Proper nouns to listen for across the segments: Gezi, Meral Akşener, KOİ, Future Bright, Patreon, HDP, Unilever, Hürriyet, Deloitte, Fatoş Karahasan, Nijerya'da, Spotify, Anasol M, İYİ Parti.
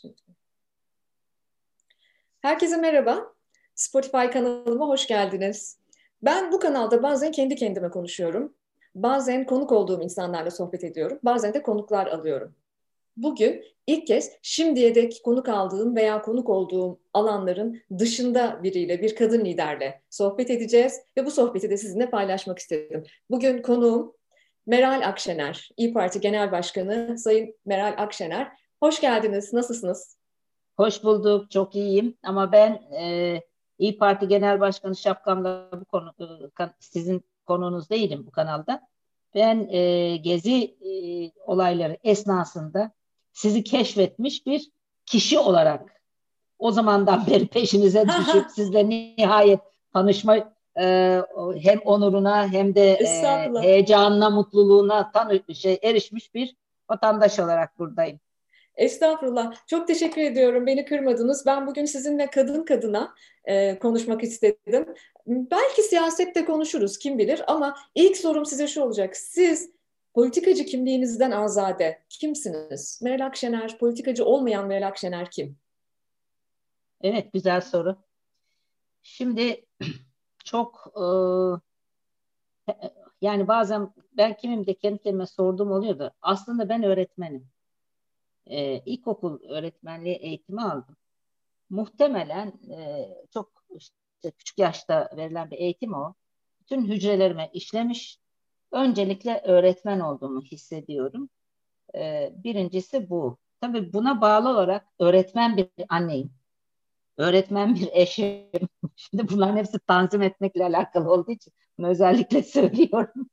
Şimdi. Herkese merhaba. Spotify kanalıma hoş geldiniz. Ben bu kanalda bazen kendi kendime konuşuyorum. Bazen konuk olduğum insanlarla sohbet ediyorum. Bazen de konuklar alıyorum. Bugün ilk kez şimdiye dek konuk aldığım veya konuk olduğum alanların dışında biriyle, bir kadın liderle sohbet edeceğiz ve bu sohbeti de sizinle paylaşmak istedim. Bugün konuğum Meral Akşener, İYİ Parti Genel Başkanı Sayın Meral Akşener. Hoş geldiniz, nasılsınız? Hoş bulduk, çok iyiyim ama ben İYİ Parti Genel Başkanı şapkamla bu konu, sizin konunuz değilim bu kanalda. Ben Gezi olayları esnasında sizi keşfetmiş bir kişi olarak o zamandan beri peşinize düşüp sizle nihayet tanışma hem onuruna hem de heyecanına, mutluluğuna erişmiş bir vatandaş olarak buradayım. Estağfurullah. Çok teşekkür ediyorum. Beni kırmadınız. Ben bugün sizinle kadın kadına konuşmak istedim. Belki siyasette konuşuruz, kim bilir, ama ilk sorum size şu olacak. Siz politikacı kimliğinizden azade kimsiniz? Meral Akşener, politikacı olmayan Meral Akşener kim? Evet, güzel soru. Şimdi çok yani bazen ben kimim de kendi kendime sorduğum oluyordu. Aslında ben öğretmenim. İlkokul öğretmenliği eğitimi aldım. Muhtemelen çok işte küçük yaşta verilen bir eğitim o. Bütün hücrelerime işlemiş. Öncelikle öğretmen olduğumu hissediyorum. Birincisi bu. Tabii buna bağlı olarak öğretmen bir anneyim. Öğretmen bir eşim. Şimdi bunların hepsi tanzim etmekle alakalı olduğu için bunu özellikle söylüyorum.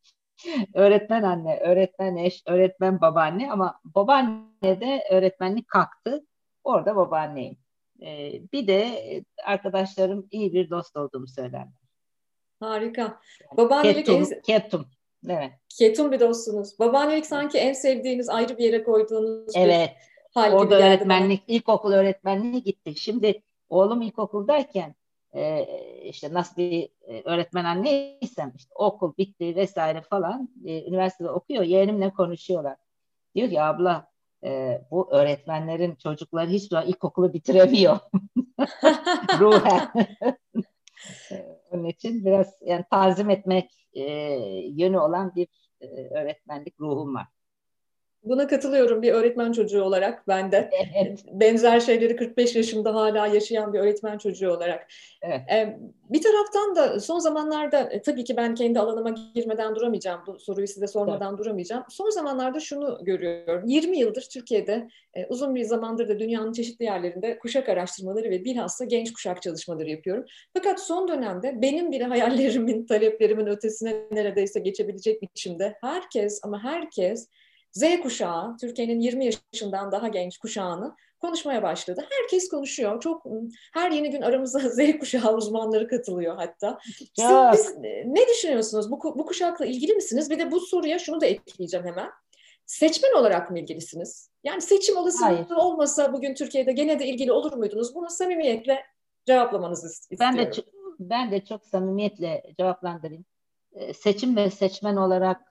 Öğretmen anne, öğretmen eş, öğretmen babaanne, ama babaanne de öğretmenlik kalktı. Orada babaanneyim. Bir de arkadaşlarım iyi bir dost olduğumu söylerler. Harika. Babaannelik ketum. Evet. Ketum bir dostsunuz. Babaannelik sanki en sevdiğiniz, ayrı bir yere koyduğunuz evet, bir hal gibi geldi. Evet. Orada öğretmenlik, ilkokul öğretmenliği gittik. Şimdi oğlum ilkokuldayken işte nasıl bir öğretmen anneysem, işte okul bitti vesaire falan, üniversitede okuyor, yeğenimle konuşuyorlar. Diyor ki abla bu öğretmenlerin çocukları hiç zaman ilkokulu bitiremiyor. Ruhen. Onun için biraz yani tazim etmek yönü olan bir öğretmenlik ruhum var. Buna katılıyorum bir öğretmen çocuğu olarak ben de. Evet. Benzer şeyleri 45 yaşımda hala yaşayan bir öğretmen çocuğu olarak. Evet. Bir taraftan da son zamanlarda tabii ki ben kendi alanıma girmeden duramayacağım. Bu soruyu size sormadan evet, duramayacağım. Son zamanlarda şunu görüyorum. 20 yıldır Türkiye'de, uzun bir zamandır da dünyanın çeşitli yerlerinde kuşak araştırmaları ve bilhassa genç kuşak çalışmaları yapıyorum. Fakat son dönemde benim bile hayallerimin, taleplerimin ötesine neredeyse geçebilecek biçimde herkes Z kuşağı, Türkiye'nin 20 yaşından daha genç kuşağını konuşmaya başladı. Herkes konuşuyor. Her yeni gün aramıza Z kuşağı uzmanları katılıyor hatta. Siz ne düşünüyorsunuz? Bu kuşakla ilgili misiniz? Bir de bu soruya şunu da ekleyeceğim hemen. Seçmen olarak mı ilgilisiniz? Yani seçim olasılığı olmasa bugün Türkiye'de gene de ilgili olur muydunuz? Bunu samimiyetle cevaplamanızı istiyorum. Ben de çok samimiyetle cevaplandırayım. Seçim ve seçmen olarak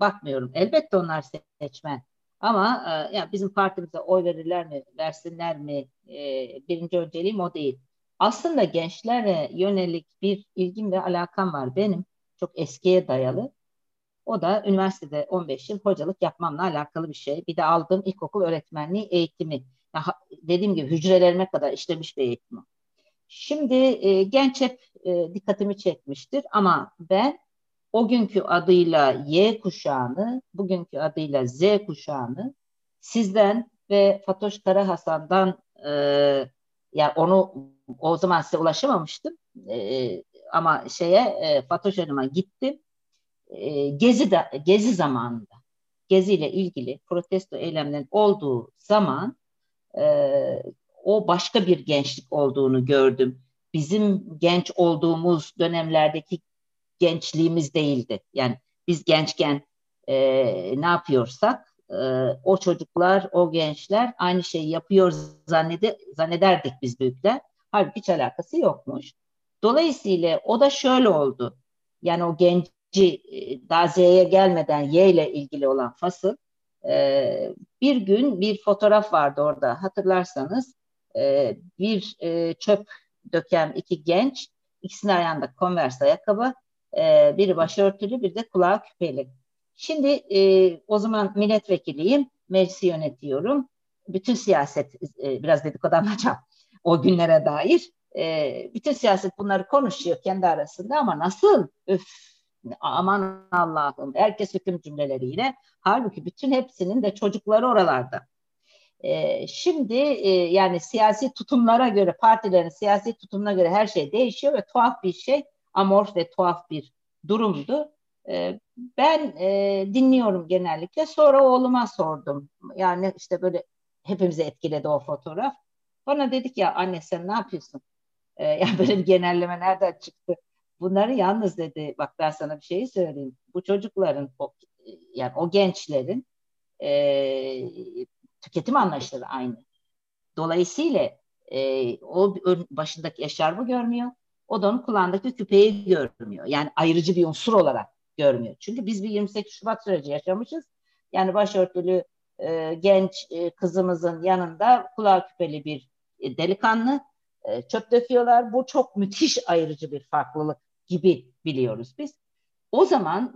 bakmıyorum. Elbette onlar seçmen. Ama ya bizim partimize oy verirler mi, versinler mi? Birinci önceliğim o değil. Aslında gençlere yönelik bir ilgim ve alakam var benim. Çok eskiye dayalı. O da üniversitede 15 yıl hocalık yapmamla alakalı bir şey. Bir de aldığım ilkokul öğretmenliği eğitimi. Ya, dediğim gibi hücrelerime kadar işlemiş bir eğitim. Şimdi genç hep dikkatimi çekmiştir. Ama ben o günkü adıyla Y kuşağını, bugünkü adıyla Z kuşağını sizden ve Fatoş Karahasan'dan yani onu o zaman size ulaşamamıştım ama Fatoş Hanım'a gittim. Gezi zamanında, Gezi ile ilgili protesto eylemlerinin olduğu zaman o başka bir gençlik olduğunu gördüm. Bizim genç olduğumuz dönemlerdeki gençliğimiz değildi. Yani biz gençken ne yapıyorsak o çocuklar, o gençler aynı şeyi yapıyor zannederdik biz büyükler. Halbuki hiç alakası yokmuş. Dolayısıyla o da şöyle oldu. Yani o genci daha Z'ye gelmeden Y ile ilgili olan fasıl Bir gün bir fotoğraf vardı orada, hatırlarsanız bir çöp döken iki genç, ikisinin ayağında Converse ayakkabı, biri başörtülü, bir de kulağı küpeli. Şimdi o zaman milletvekiliyim, meclisi yönetiyorum. Bütün siyaset, biraz dedikodu anlatacağım o günlere dair. Bütün siyaset bunları konuşuyor kendi arasında ama nasıl? Öf, aman Allah'ım, herkes hüküm cümleleriyle. Halbuki bütün hepsinin de çocukları oralarda. Şimdi yani siyasi tutumlara göre, partilerin siyasi tutumuna göre her şey değişiyor ve tuhaf bir şey, amorf ve tuhaf bir durumdu. Ben dinliyorum genellikle. Sonra oğluma sordum. Yani işte böyle hepimizi etkiledi o fotoğraf. Bana dedik ya anne sen ne yapıyorsun? Ya benim genelleme nereden çıktı? Bunları yalnız dedi. Bak ben sana bir şey söyleyeyim. Bu çocukların, yani o gençlerin tüketim anlayışları aynı. Dolayısıyla o başındaki eşarbı görmüyor. O da onun kulağındaki küpeyi görmüyor. Yani ayrıcı bir unsur olarak görmüyor. Çünkü biz bir 28 Şubat süreci yaşamışız. Yani başörtülü genç kızımızın yanında kulağı küpeli bir delikanlı çöp döküyorlar. Bu çok müthiş ayrıcı bir farklılık gibi biliyoruz biz. O zaman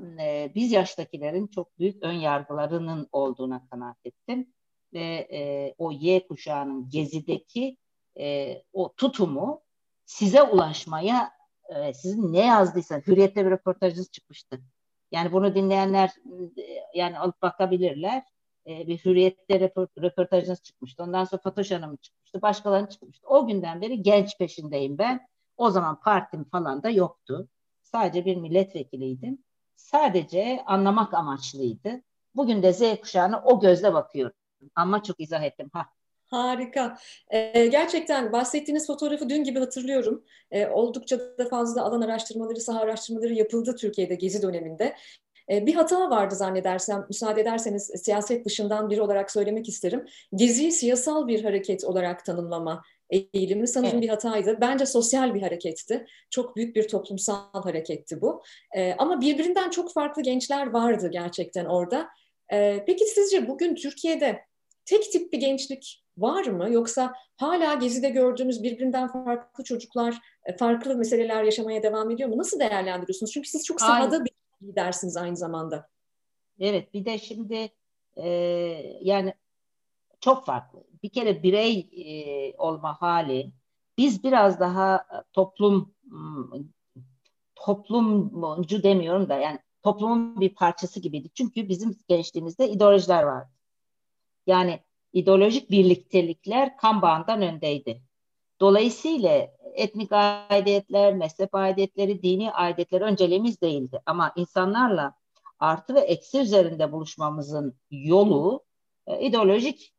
biz yaştakilerin çok büyük ön yargılarının olduğuna kanaat ettim. Ve o Y kuşağının Gezi'deki o tutumu size ulaşmaya, sizin ne yazdıysanız, Hürriyet'te bir röportajınız çıkmıştı. Yani bunu dinleyenler yani alıp bakabilirler. Bir Hürriyet'te röportajınız çıkmıştı. Ondan sonra Fatoş Hanım çıkmıştı. Başkalarının çıkmıştı. O günden beri genç peşindeyim ben. O zaman partim falan da yoktu. Sadece bir milletvekiliydim. Sadece anlamak amaçlıydı. Bugün de Z kuşağına o gözle bakıyorum. Ama çok izah ettim. Harika. Gerçekten bahsettiğiniz fotoğrafı dün gibi hatırlıyorum. Oldukça da fazla alan araştırmaları, saha araştırmaları yapıldı Türkiye'de Gezi döneminde. Bir hata vardı zannedersem, müsaade ederseniz siyaset dışından biri olarak söylemek isterim. Gezi'yi siyasal bir hareket olarak tanımlama eğilimi sanırım evet, bir hataydı. Bence sosyal bir hareketti. Çok büyük bir toplumsal hareketti bu. Ama birbirinden çok farklı gençler vardı gerçekten orada. Peki sizce bugün Türkiye'de tek tip bir gençlik var mı? Yoksa hala Gezi'de gördüğümüz birbirinden farklı çocuklar, farklı meseleler yaşamaya devam ediyor mu? Nasıl değerlendiriyorsunuz? Çünkü siz çok sahada bir lidersiniz aynı zamanda. Evet, bir de şimdi yani çok farklı. Bir kere birey olma hali, biz biraz daha toplumcu demiyorum da yani toplumun bir parçası gibiydik. Çünkü bizim gençliğimizde ideolojiler vardı. Yani ideolojik birliktelikler kan bağından öndeydi. Dolayısıyla etnik aidiyetler, mezhep aidiyetleri, dini aidiyetler önceliğimiz değildi. Ama insanlarla artı ve eksi üzerinde buluşmamızın yolu ideolojik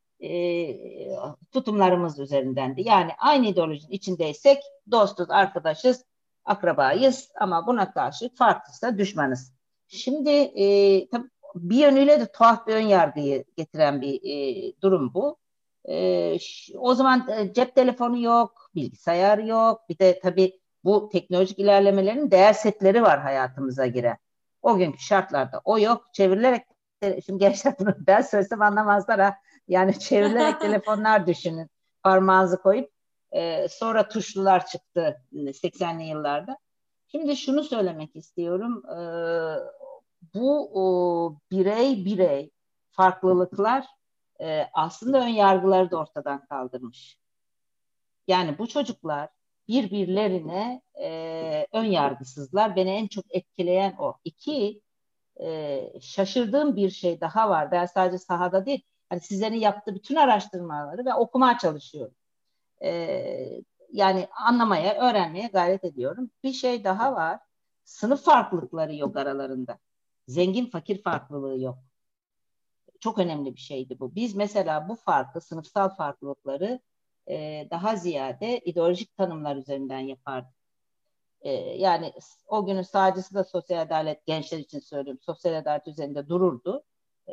tutumlarımız üzerindendi. Yani aynı ideolojinin içindeysek dostuz, arkadaşız, akrabayız ama buna karşı farklıysa düşmanız. Şimdi tabii bir yönüyle de tuhaf bir ön yargıyı getiren bir durum bu. O zaman cep telefonu yok, bilgisayar yok. Bir de tabii bu teknolojik ilerlemelerin değer setleri var hayatımıza giren. O günkü şartlarda o yok. Çevrilerek, şimdi gençler bunu ben söylesem anlamazlar ha. Yani çevrilerek telefonlar düşünün. Parmağınızı koyup sonra tuşlular çıktı 80'li yıllarda. Şimdi şunu söylemek istiyorum. Bu birey farklılıklar aslında ön yargıları da ortadan kaldırmış. Yani bu çocuklar birbirlerine ön yargısızlar. Beni en çok etkileyen o. İki, şaşırdığım bir şey daha var. Ben sadece sahada değil, hani sizlerin yaptığı bütün araştırmaları ve okumaya çalışıyorum. Yani anlamaya, öğrenmeye gayret ediyorum. Bir şey daha var. Sınıf farklılıkları yok aralarında. Zengin fakir farklılığı yok. Çok önemli bir şeydi bu. Biz mesela bu farkı, sınıfsal farklılıkları daha ziyade ideolojik tanımlar üzerinden yapardık. Yani o günün sağcısı da sosyal adalet, gençler için söylüyorum, sosyal adalet üzerinde dururdu.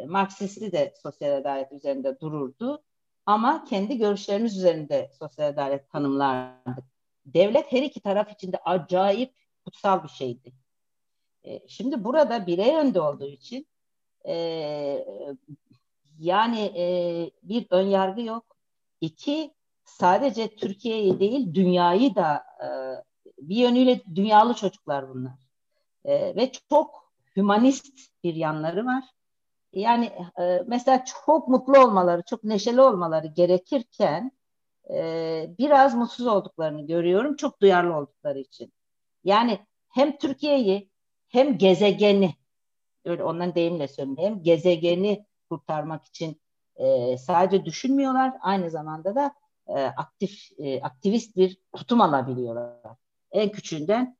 Marksistli de sosyal adalet üzerinde dururdu. Ama kendi görüşlerimiz üzerinde sosyal adalet tanımlardık. Devlet her iki taraf için de acayip kutsal bir şeydi. Şimdi burada birey önde olduğu için Yani bir önyargı yok. İki, sadece Türkiye'yi değil dünyayı da bir yönüyle dünyalı çocuklar bunlar. Ve çok hümanist bir yanları var. Yani mesela çok mutlu olmaları, çok neşeli olmaları gerekirken biraz mutsuz olduklarını görüyorum. Çok duyarlı oldukları için. Yani hem Türkiye'yi hem gezegeni, öyle onların deyimle söyleyeyim, hem gezegeni kurtarmak için sadece düşünmüyorlar. Aynı zamanda da aktivist bir tutum alabiliyorlar. En küçüğünden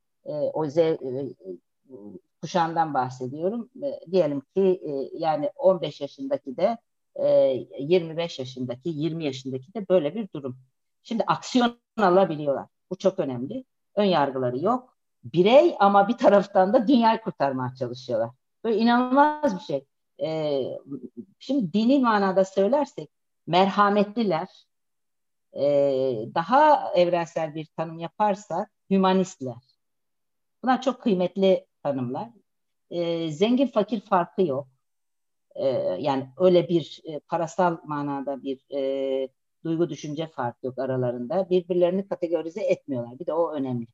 kuşağından bahsediyorum. Diyelim ki yani 15 yaşındaki de 25 yaşındaki, 20 yaşındaki de böyle bir durum. Şimdi aksiyon alabiliyorlar. Bu çok önemli. Ön yargıları yok. Birey ama bir taraftan da dünyayı kurtarmaya çalışıyorlar. Böyle inanılmaz bir şey. Şimdi dini manada söylersek merhametliler, daha evrensel bir tanım yaparsak hümanistler. Bunlar çok kıymetli tanımlar. Zengin fakir farkı yok. Yani öyle bir parasal manada bir duygu düşünce farkı yok aralarında. Birbirlerini kategorize etmiyorlar. Bir de o önemli.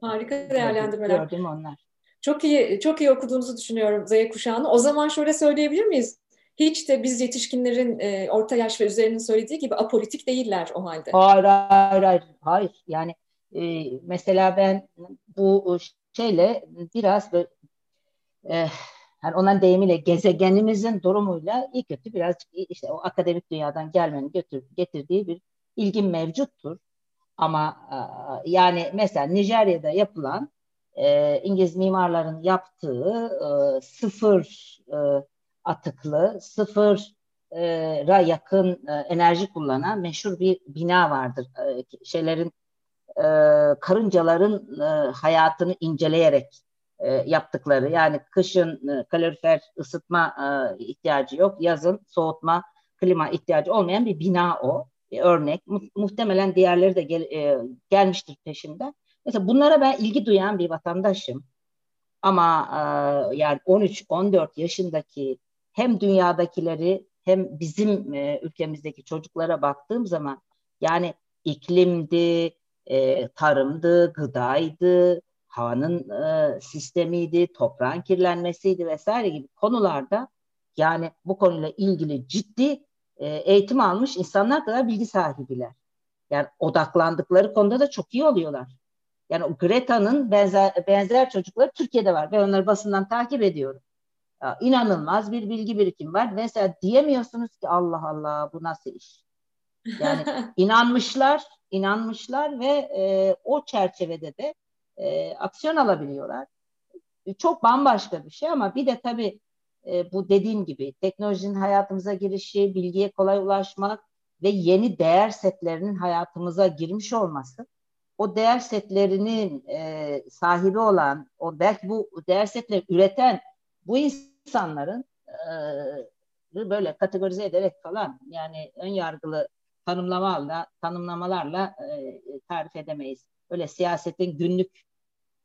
Harika değerlendirmeler. Gördüm onlar. Çok iyi, çok iyi okuduğunuzu düşünüyorum Z kuşağını. O zaman şöyle söyleyebilir miyiz? Hiç de biz yetişkinlerin orta yaş ve üzerinin söylediği gibi apolitik değiller o halde. Hayır. Yani mesela ben bu şeyle biraz böyle yani onların deyimiyle gezegenimizin durumuyla iyi kötü biraz işte o akademik dünyadan gelmenin getirdiği bir ilgim mevcuttur. Ama yani mesela Nijerya'da yapılan İngiliz mimarların yaptığı sıfır atıklı, sıfıra yakın enerji kullanan meşhur bir bina vardır. Karıncaların hayatını inceleyerek yaptıkları. Yani kışın kalorifer ısıtma ihtiyacı yok, yazın soğutma, klima ihtiyacı olmayan bir bina o. Bir örnek. Muhtemelen diğerleri de gelmiştir peşinden. Mesela bunlara ben ilgi duyan bir vatandaşım. Ama yani 13-14 yaşındaki hem dünyadakileri hem bizim ülkemizdeki çocuklara baktığım zaman yani iklimdi, tarımdı, gıdaydı, havanın sistemiydi, toprağın kirlenmesiydi vesaire gibi konularda yani bu konuyla ilgili ciddi eğitim almış insanlar kadar bilgi sahibiler. Yani odaklandıkları konuda da çok iyi oluyorlar. Yani o Greta'nın benzer çocukları Türkiye'de var. Ben onları basından takip ediyorum. Ya, inanılmaz bir bilgi birikim var. Mesela diyemiyorsunuz ki Allah Allah bu nasıl iş? Yani inanmışlar ve o çerçevede de aksiyon alabiliyorlar. Çok bambaşka bir şey ama bir de tabii bu dediğim gibi teknolojinin hayatımıza girişi, bilgiye kolay ulaşmak ve yeni değer setlerinin hayatımıza girmiş olması. O değer setlerinin sahibi olan, belki bu değer setleri üreten bu insanların böyle kategorize ederek falan yani ön yargılı tanımlamalarla tarif edemeyiz. Öyle siyasetin günlük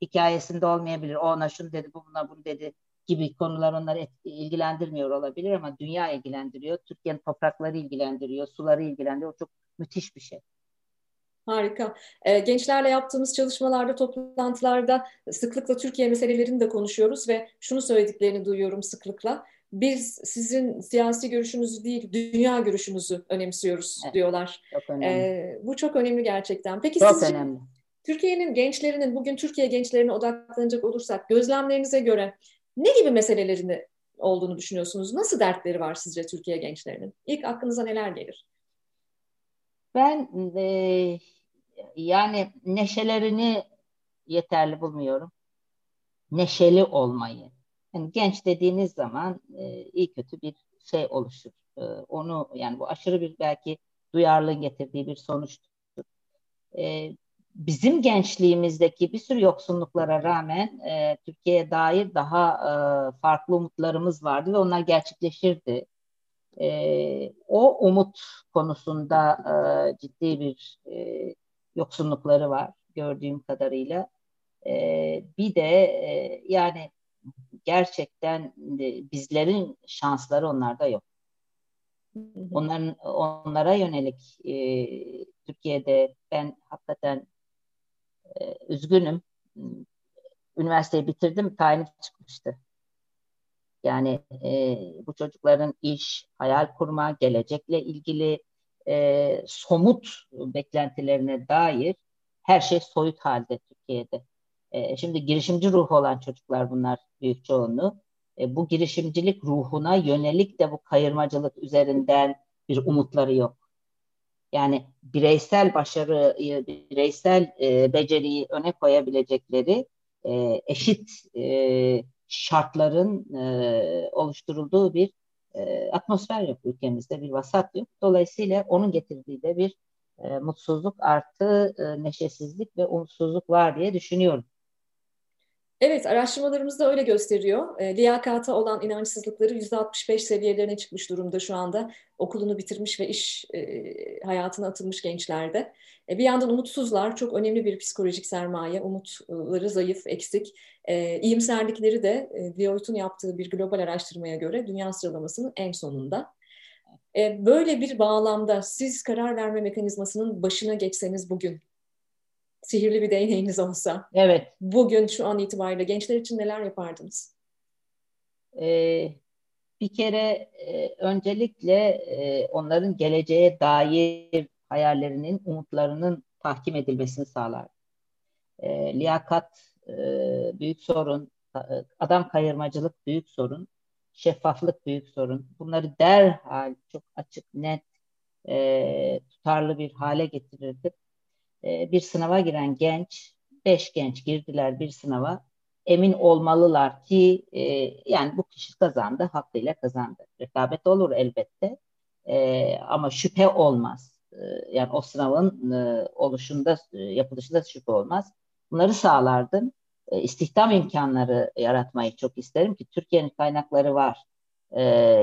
hikayesinde olmayabilir. O ona şunu dedi, bu buna bunu dedi gibi konular onları ilgilendirmiyor olabilir ama dünya ilgilendiriyor. Türkiye'nin toprakları ilgilendiriyor, suları ilgilendiriyor. O çok müthiş bir şey. Harika. Gençlerle yaptığımız çalışmalarda, toplantılarda sıklıkla Türkiye meselelerini de konuşuyoruz ve şunu söylediklerini duyuyorum sıklıkla. Biz sizin siyasi görüşünüzü değil, dünya görüşünüzü önemsiyoruz diyorlar. Çok bu çok önemli gerçekten. Peki sizce Türkiye'nin gençlerinin, bugün Türkiye gençlerine odaklanacak olursak gözlemlerinize göre ne gibi meselelerini olduğunu düşünüyorsunuz? Nasıl dertleri var sizce Türkiye gençlerinin? İlk aklınıza neler gelir? Ben yani neşelerini yeterli bulmuyorum. Neşeli olmayı. Yani genç dediğiniz zaman iyi kötü bir şey oluşur. Onu yani bu aşırı bir belki duyarlılığın getirdiği bir sonuçtur. Bizim gençliğimizdeki bir sürü yoksunluklara rağmen Türkiye'ye dair daha farklı umutlarımız vardı ve onlar gerçekleşirdi. O umut konusunda ciddi bir yoksunlukları var gördüğüm kadarıyla. Bir de yani gerçekten bizlerin şansları onlarda yok. Onlara yönelik Türkiye'de ben hakikaten üzgünüm. Üniversiteyi bitirdim, tayin çıkmıştı. Yani bu çocukların iş, hayal kurma, gelecekle ilgili somut beklentilerine dair her şey soyut halde Türkiye'de. Şimdi girişimci ruhu olan çocuklar bunlar büyük çoğunluğu. Bu girişimcilik ruhuna yönelik de bu kayırmacılık üzerinden bir umutları yok. Yani bireysel başarıyı, bireysel beceriyi öne koyabilecekleri eşit şartların oluşturulduğu bir atmosfer yok ülkemizde, bir vasat yok. Dolayısıyla onun getirdiği de bir mutsuzluk artı neşesizlik ve umutsuzluk var diye düşünüyorum. Evet, araştırmalarımız da öyle gösteriyor. Liyakata olan inançsızlıkları %65 seviyelerine çıkmış durumda şu anda. Okulunu bitirmiş ve iş hayatına atılmış gençlerde. Bir yandan umutsuzlar, çok önemli bir psikolojik sermaye. Umutları zayıf, eksik. İyimserlikleri de Deloitte'un yaptığı bir global araştırmaya göre dünya sıralamasının en sonunda. Böyle bir bağlamda siz karar verme mekanizmasının başına geçseniz bugün, sihirli bir değneğiniz olsa, evet, bugün şu an itibariyle gençler için neler yapardınız? Bir kere öncelikle onların geleceğe dair hayallerinin, umutlarının tahkim edilmesini sağlar. Liyakat büyük sorun, adam kayırmacılık büyük sorun, şeffaflık büyük sorun. Bunları derhal çok açık, net, tutarlı bir hale getirirdik. Bir sınava giren genç, 5 genç girdiler bir sınava. Emin olmalılar ki yani bu kişi kazandı, hakkıyla kazandı. Rekabet olur elbette ama şüphe olmaz. Yani o sınavın oluşunda, yapılışında şüphe olmaz. Bunları sağlardım. İstihdam imkanları yaratmayı çok isterim ki Türkiye'nin kaynakları var.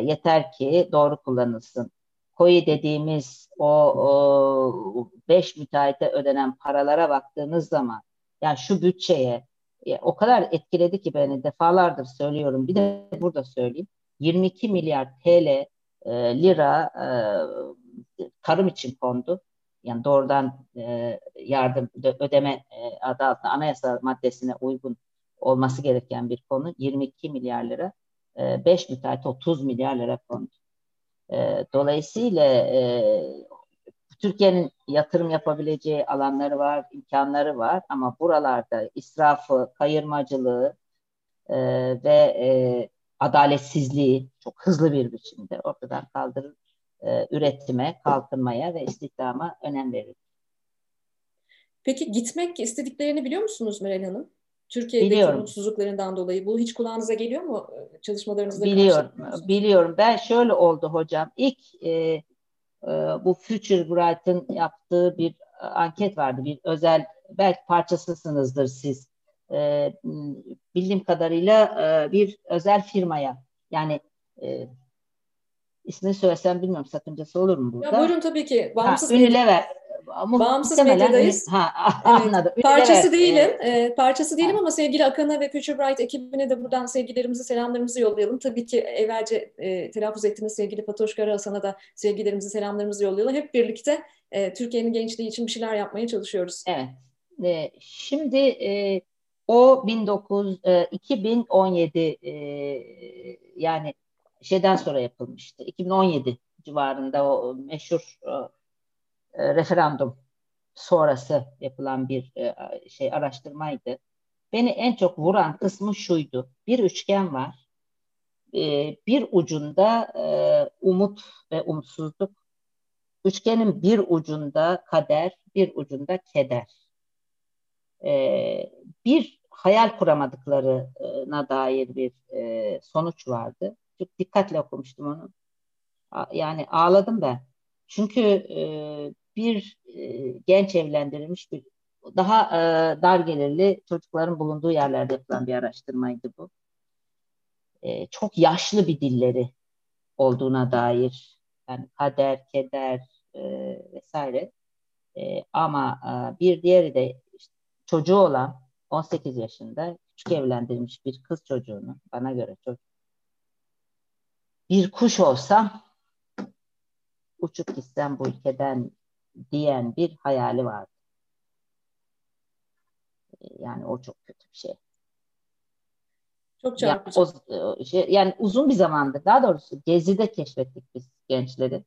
Yeter ki doğru kullanılsın. KOİ dediğimiz o 5 müteahhite ödenen paralara baktığınız zaman, yani şu bütçeye o kadar etkiledi ki beni, defalardır söylüyorum, bir de burada söyleyeyim. 22 milyar TL lira tarım için kondu. Yani doğrudan yardım ödeme adı altında anayasa maddesine uygun olması gereken bir konu. 22 milyar lira, 5 müteahhite 30 milyar lira kondu. Dolayısıyla Türkiye'nin yatırım yapabileceği alanları var, imkanları var ama buralarda israfı, kayırmacılığı ve adaletsizliği çok hızlı bir biçimde ortadan kaldırır, üretime, kalkınmaya ve istihdama önem verir. Peki gitmek istediklerini biliyor musunuz Meral Hanım? Türkiye'deki umutsuzluklarından dolayı bu hiç kulağınıza geliyor mu çalışmalarınızda? Biliyorum. Ben şöyle oldu hocam. İlk bu Future Bright'ın yaptığı bir anket vardı. Bir özel, belki parçasısınızdır siz. Bildiğim kadarıyla bir özel firmaya, yani ismini söylesem bilmiyorum sakıncası olur mu burada? Ya buyurun tabii ki. Bağımsız Unilever. Bağımsız medyadayız. Anladım. Evet. Parçası değilim. Parçası değilim ama sevgili Akana ve Future Bright ekibine de buradan sevgilerimizi, selamlarımızı yollayalım. Tabii ki evvelce telaffuz ettiğiniz sevgili Fatoş Karahasan'a da sevgilerimizi, selamlarımızı yollayalım. Hep birlikte Türkiye'nin gençliği için bir şeyler yapmaya çalışıyoruz. Evet. Şimdi o 2017 yani şeyden sonra yapılmıştı. 2017 civarında o meşhur referandum sonrası yapılan bir araştırmaydı. Beni en çok vuran kısmı şuydu. Bir üçgen var. Bir ucunda umut ve umutsuzluk. Üçgenin bir ucunda kader, bir ucunda keder. Bir hayal kuramadıklarına dair bir sonuç vardı. Çok dikkatle okumuştum onu. Yani ağladım ben. Çünkü bir genç evlendirilmiş, bir daha dar gelirli çocukların bulunduğu yerlerde yapılan bir araştırmaydı bu. Çok yaşlı bir dilleri olduğuna dair, yani kader, keder vesaire. Ama bir diğeri de işte çocuğu olan, 18 yaşında küçük evlendirmiş bir kız çocuğunu, bana göre çok bir kuş olsam uçup gitsem bu ülkeden diyen bir hayali vardı. Yani o çok kötü bir şey. Çok çarpıcı. Yani uzun bir zamandır, daha doğrusu Gezi'de keşfettik biz gençleri.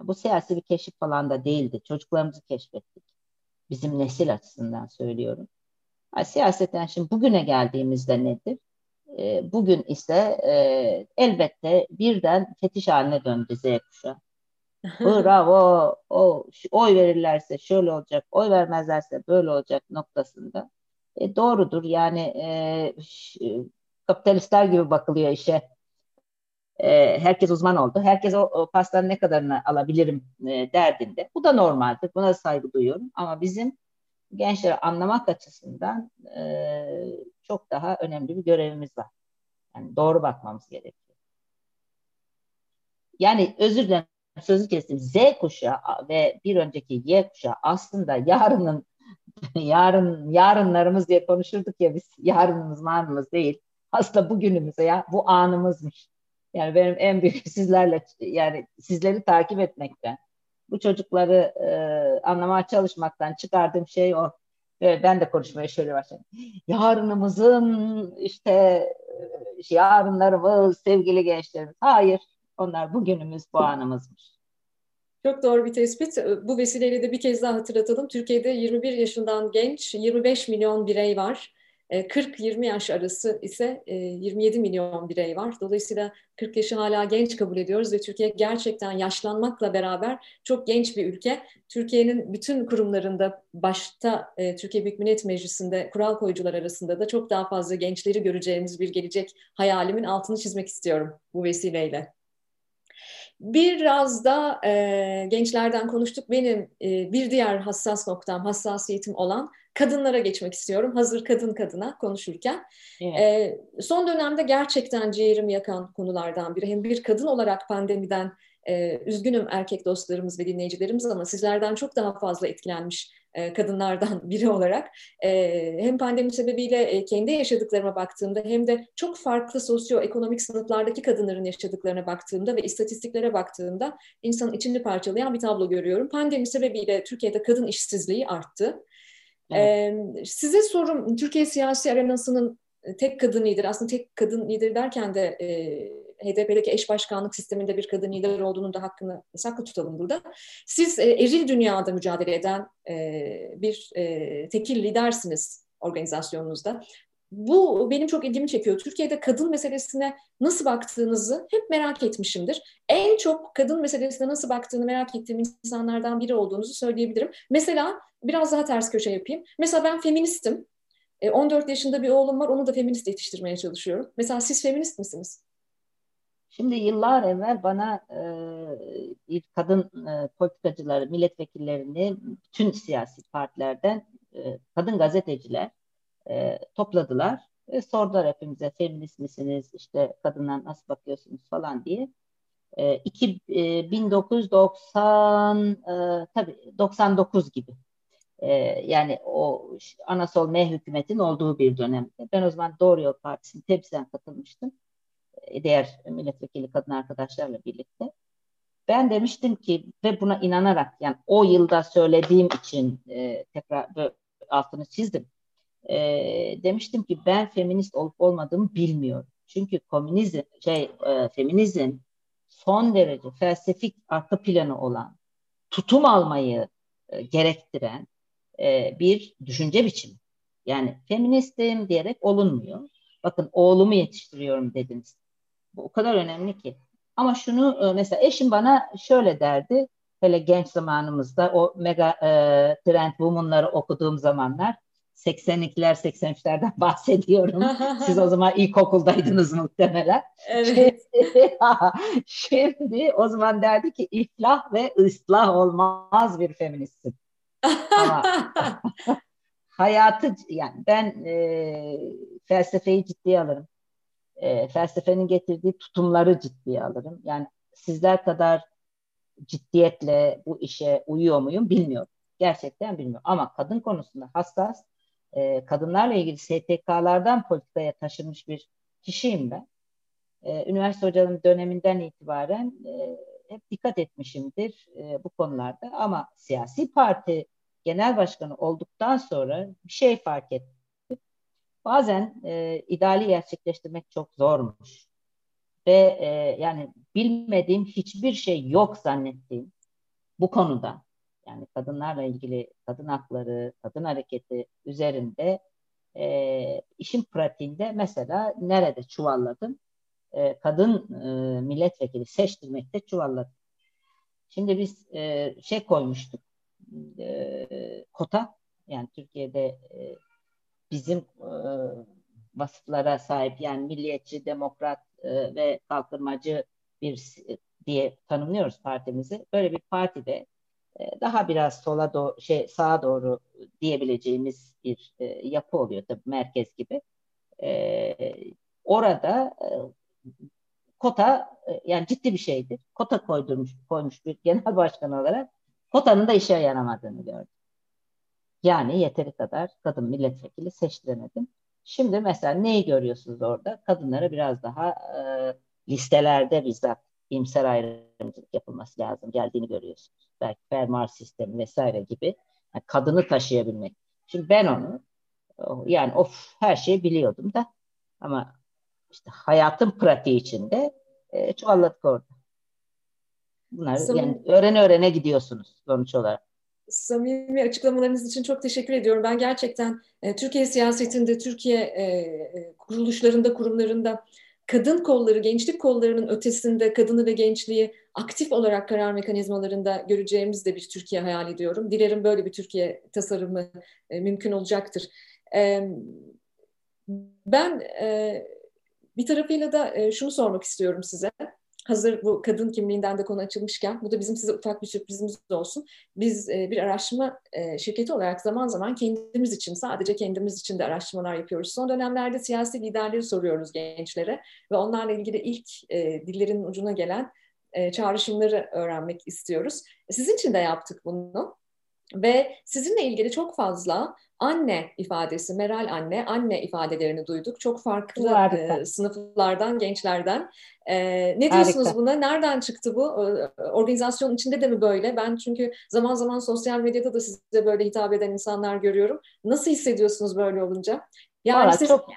Bu siyasi bir keşif falan da değildi. Çocuklarımızı keşfettik. Bizim nesil açısından söylüyorum. Yani siyasetten şimdi bugüne geldiğimizde nedir? Bugün ise elbette birden fetiş haline döndü Z kuşağı. Bravo, oy verirlerse şöyle olacak, oy vermezlerse böyle olacak noktasında. Doğrudur yani kapitalistler gibi bakılıyor işe. Herkes uzman oldu. Herkes o pastanın ne kadarını alabilirim derdinde. Bu da normaldir. Buna saygı duyuyorum. Ama bizim gençleri anlamak açısından çok daha önemli bir görevimiz var. Yani doğru bakmamız gerekiyor. Yani özür dilerim. Sözü kestim. Z kuşağı ve bir önceki Y kuşağı aslında yarının yarınlarımız diye konuşurduk ya biz. Yarınımız manımız değil. Aslında bugünümüz ya bu anımızmış. Yani benim en büyük sizlerle yani sizleri takip etmekten, bu çocukları anlamaya çalışmaktan çıkardığım şey o. Ve ben de konuşmaya şöyle başladım. Yarınımızın işte yarınlarımız sevgili gençlerimiz. Hayır. Onlar bugünümüz, bu anımızmış. Çok doğru bir tespit. Bu vesileyle de bir kez daha hatırlatalım. Türkiye'de 21 yaşından genç 25 milyon birey var. 40-20 yaş arası ise 27 milyon birey var. Dolayısıyla 40 yaşı hala genç kabul ediyoruz ve Türkiye gerçekten yaşlanmakla beraber çok genç bir ülke. Türkiye'nin bütün kurumlarında, başta Türkiye Büyük Millet Meclisi'nde kural koyucular arasında da çok daha fazla gençleri göreceğimiz bir gelecek hayalimin altını çizmek istiyorum bu vesileyle. Biraz da gençlerden konuştuk. Benim bir diğer hassas noktam, hassasiyetim olan kadınlara geçmek istiyorum. Hazır kadın kadına konuşurken. Evet. Son dönemde gerçekten ciğerimi yakan konulardan biri. Hem bir kadın olarak pandemiden üzgünüm erkek dostlarımız ve dinleyicilerimiz ama sizlerden çok daha fazla etkilenmiş kadınlardan biri olarak hem pandemi sebebiyle kendi yaşadıklarıma baktığımda hem de çok farklı sosyoekonomik sınıflardaki kadınların yaşadıklarına baktığımda ve istatistiklere baktığımda insanın içini parçalayan bir tablo görüyorum. Pandemi sebebiyle Türkiye'de kadın işsizliği arttı. Evet. Size sorum, Türkiye siyasi arenasının tek kadın lider, aslında tek kadın lider derken de HDP'deki eş başkanlık sisteminde bir kadın lider olduğunun da hakkını saklı tutalım burada. Siz eril dünyada mücadele eden bir tekil lidersiniz organizasyonunuzda. Bu benim çok ilgimi çekiyor. Türkiye'de kadın meselesine nasıl baktığınızı hep merak etmişimdir. En çok kadın meselesine nasıl baktığını merak ettiğim insanlardan biri olduğunuzu söyleyebilirim. Mesela biraz daha ters köşe yapayım. Mesela ben feministim. 14 yaşında bir oğlum var. Onu da feminist yetiştirmeye çalışıyorum. Mesela siz feminist misiniz? Şimdi yıllar evvel bana bir kadın politikacıları, milletvekillerini bütün siyasi partilerden kadın gazeteciler topladılar. Sordular hepimize feminist misiniz, işte kadınlar nasıl bakıyorsunuz falan diye. 1999 gibi. Yani o Anasol M hükümetin olduğu bir dönemde. Ben o zaman Doğru Yol Partisi'ni temsilen katılmıştım. Diğer milletvekili kadın arkadaşlarla birlikte. Ben demiştim ki ve buna inanarak yani o yılda söylediğim için tekrar altını çizdim. Demiştim ki ben feminist olup olmadığımı bilmiyorum. Çünkü feminizm son derece felsefik arka planı olan, tutum almayı gerektiren bir düşünce biçimi. Yani feministim diyerek olunmuyor. Bakın oğlumu yetiştiriyorum dediniz. Bu o kadar önemli ki. Ama şunu mesela eşim bana şöyle derdi. Hele genç zamanımızda o mega trend woman'ları okuduğum zamanlar 82'ler 83'lerden bahsediyorum. Siz o zaman ilkokuldaydınız muhtemelen. Evet. Şimdi o zaman derdi ki iflah ve ıslah olmaz bir feministsin. Ama hayatı yani ben felsefeyi ciddiye alırım. Felsefenin getirdiği tutumları ciddiye alırım. Yani sizler kadar ciddiyetle bu işe uyuyor muyum bilmiyorum. Gerçekten bilmiyorum. Ama kadın konusunda hassas kadınlarla ilgili STK'lardan politikaya taşınmış bir kişiyim ben. Üniversite hocalarının döneminden itibaren hep dikkat etmişimdir bu konularda. Ama siyasi parti genel başkanı olduktan sonra bir şey fark ettim. Bazen ideali gerçekleştirmek çok zormuş. Ve yani bilmediğim hiçbir şey yok zannettiğim bu konuda. Yani kadınlarla ilgili kadın hakları, kadın hareketi üzerinde işin pratiğinde mesela nerede çuvalladım? Kadın milletvekili seçtirmekte çuvalladım. Şimdi biz şey koymuştuk, kota, yani Türkiye'de bizim vasıflara sahip, yani milliyetçi, demokrat ve kalkınmacı bir diye tanımlıyoruz partimizi. Böyle bir partide daha biraz sola doğru, sağa doğru diyebileceğimiz bir yapı oluyor tabii, merkez gibi. Orada kota, yani ciddi bir şeydir. Kota koymuş bir genel başkan olarak kotanın da işe yaramadığını gördüm. Yani yeteri kadar kadın milletvekili seçtiremedim. Şimdi mesela neyi görüyorsunuz orada? Kadınlara biraz daha listelerde bizzat imser ayrımcılık yapılması lazım geldiğini görüyorsunuz. Belki fermuar sistemi vesaire gibi, yani kadını taşıyabilmek. Şimdi ben onu yani her şeyi biliyordum da, ama işte hayatın pratiği içinde çuvalladık orada. Bunları yani öğrene gidiyorsunuz sonuç olarak. Samimi açıklamalarınız için çok teşekkür ediyorum. Ben gerçekten Türkiye siyasetinde, Türkiye kuruluşlarında, kurumlarında kadın kolları, gençlik kollarının ötesinde kadını ve gençliği aktif olarak karar mekanizmalarında göreceğimiz de bir Türkiye hayal ediyorum. Dilerim böyle bir Türkiye tasarımı mümkün olacaktır. Ben bir tarafıyla da şunu sormak istiyorum size. Hazır bu kadın kimliğinden de konu açılmışken, bu da bizim size ufak bir sürprizimiz olsun. Biz bir araştırma şirketi olarak zaman zaman kendimiz için, sadece kendimiz için de araştırmalar yapıyoruz. Son dönemlerde siyasi liderleri soruyoruz gençlere ve onlarla ilgili ilk dillerin ucuna gelen çağrışımları öğrenmek istiyoruz. Sizin için de yaptık bunu. Ve sizinle ilgili çok fazla anne ifadesi, Meral anne, anne ifadelerini duyduk. Çok farklı sınıflardan, gençlerden. Ne diyorsunuz buna? Nereden çıktı bu? Organizasyonun içinde de mi böyle? Ben çünkü zaman zaman sosyal medyada da size böyle hitap eden insanlar görüyorum. Nasıl hissediyorsunuz böyle olunca? Yani siz çok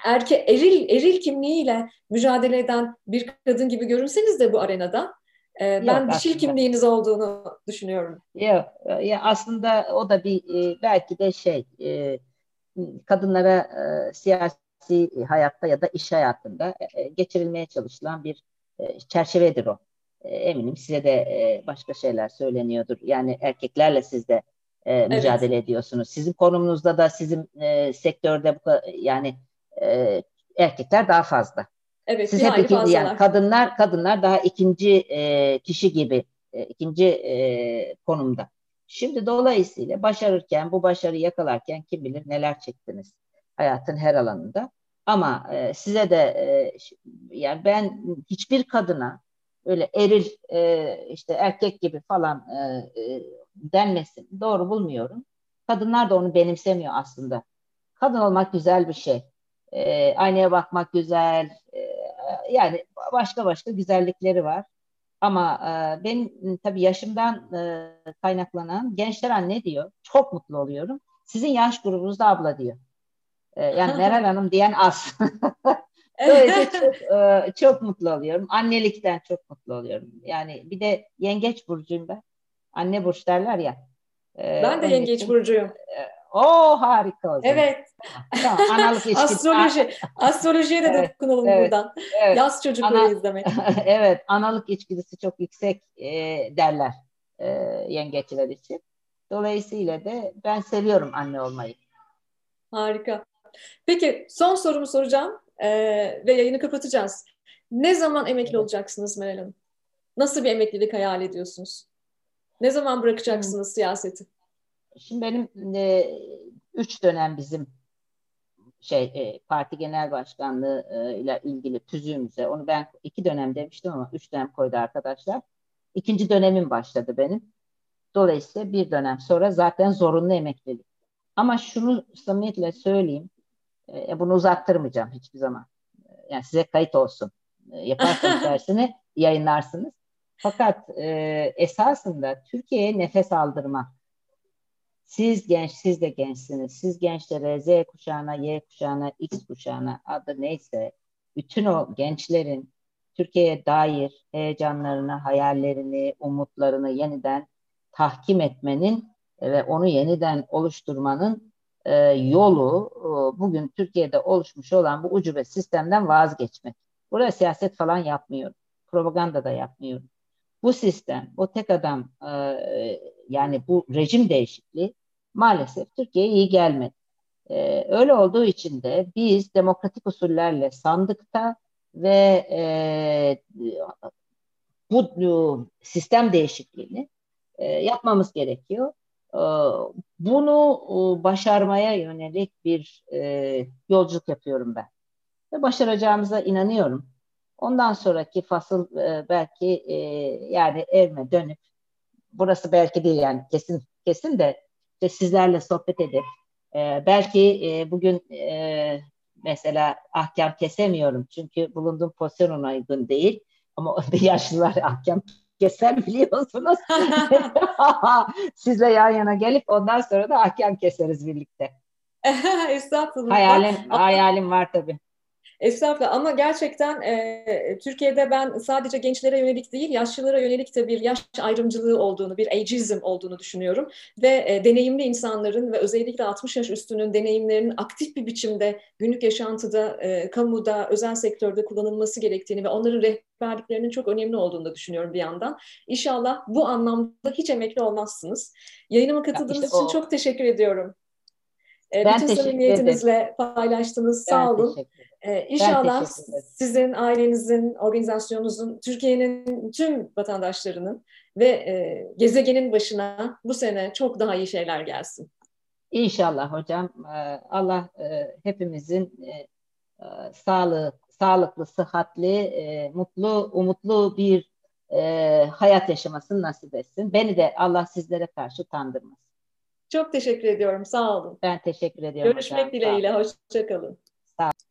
eril kimliğiyle mücadele eden bir kadın gibi görünseniz de bu arenada, ben dişil kimliğiniz olduğunu düşünüyorum. Yok, ya aslında o da bir belki de kadınlara siyasi hayatta ya da iş hayatında geçirilmeye çalışılan bir çerçevedir o. Eminim size de başka şeyler söyleniyordur. Yani erkeklerle siz de mücadele ediyorsunuz. Sizin konumunuzda da, sizin sektörde bu yani erkekler daha fazla. Evet, siz hep ikinci, yani kadınlar daha ikinci kişi gibi, ikinci konumda. Şimdi dolayısıyla başarırken, bu başarıyı yakalarken kim bilir neler çektiniz hayatın her alanında. Ama size de yani ben hiçbir kadına öyle eril işte erkek gibi falan denmesin, doğru bulmuyorum. Kadınlar da onu benimsemiyor aslında. Kadın olmak güzel bir şey. Aynaya bakmak güzel, yani başka güzellikleri var. Ama benim tabii yaşımdan kaynaklanan, gençler anne diyor, çok mutlu oluyorum. Sizin yaş grubunuzda abla diyor. Yani Meral Hanım diyen az. Böylece çok mutlu oluyorum. Annelikten çok mutlu oluyorum. Yani bir de yengeç burcuyum ben. Anne burç derler ya. Ben de yengeç burcuyum. Harika oldu. Evet. Tamam, analık ilişki. Astrolojiye de dokunalım buradan. Evet. Yaz çocuklarıyız demek. Evet, analık içgüdüsü çok yüksek derler yengeçler için. Dolayısıyla da ben seviyorum anne olmayı. Harika. Peki son sorumu soracağım ve yayını kapatacağız. Ne zaman emekli olacaksınız Meral Hanım? Nasıl bir emeklilik hayal ediyorsunuz? Ne zaman bırakacaksınız siyaseti? Şimdi benim 3 dönem bizim parti genel başkanlığı ile ilgili tüzüğümüze, onu ben 2 dönem demiştim ama 3 dönem koydu arkadaşlar. 2. dönemim başladı benim. Dolayısıyla bir dönem sonra zaten zorunlu emeklilik. Ama şunu samimiyetle söyleyeyim. Bunu uzaktırmayacağım hiçbir zaman. Yani size kayıt olsun. Yaparsanız dersini yayınlarsınız. Fakat esasında Türkiye'ye nefes aldırma. Siz de gençsiniz. Siz gençlere Z kuşağına, Y kuşağına, X kuşağına adı neyse bütün o gençlerin Türkiye'ye dair heyecanlarını, hayallerini, umutlarını yeniden tahkim etmenin ve onu yeniden oluşturmanın yolu bugün Türkiye'de oluşmuş olan bu ucube sistemden vazgeçmek. Buraya siyaset falan yapmıyorum. Propaganda da yapmıyorum. Bu sistem, o tek adam yani bu rejim değişikliği maalesef Türkiye'ye iyi gelmedi. Öyle olduğu için de biz demokratik usullerle sandıkta ve bu sistem değişikliğini yapmamız gerekiyor. Bunu başarmaya yönelik bir yolculuk yapıyorum ben. Ve başaracağımıza inanıyorum. Ondan sonraki fasıl belki yani evime dönüp, burası belki değil yani kesin de işte sizlerle sohbet edip belki bugün mesela ahkam kesemiyorum çünkü bulunduğum pozisyon ona uygun değil ama yaşlılar ahkam keser biliyorsunuz. Sizle yan yana gelip ondan sonra da ahkam keseriz birlikte. Estağfurullah. Hayalim var tabii. Estağfurullah ama gerçekten Türkiye'de ben sadece gençlere yönelik değil, yaşlılara yönelik de bir yaş ayrımcılığı olduğunu, bir ageism olduğunu düşünüyorum. Ve deneyimli insanların ve özellikle 60 yaş üstünün deneyimlerinin aktif bir biçimde günlük yaşantıda, kamuda, özel sektörde kullanılması gerektiğini ve onların rehberliklerinin çok önemli olduğunu da düşünüyorum bir yandan. İnşallah bu anlamda hiç emekli olmazsınız. Yayınıma katıldığınız için çok teşekkür ediyorum. Ben bütün samimiyetinizle paylaştınız. Sağ olun. İnşallah sizin, ailenizin, organizasyonunuzun, Türkiye'nin tüm vatandaşlarının ve gezegenin başına bu sene çok daha iyi şeyler gelsin. İnşallah hocam. Allah hepimizin sağlıklı, sıhhatli, mutlu, umutlu bir hayat yaşamasını nasip etsin. Beni de Allah sizlere karşı utandırmasın. Çok teşekkür ediyorum. Sağ olun. Ben teşekkür ediyorum. Görüşmek dileğiyle. Hoşça kalın. Sağ olun.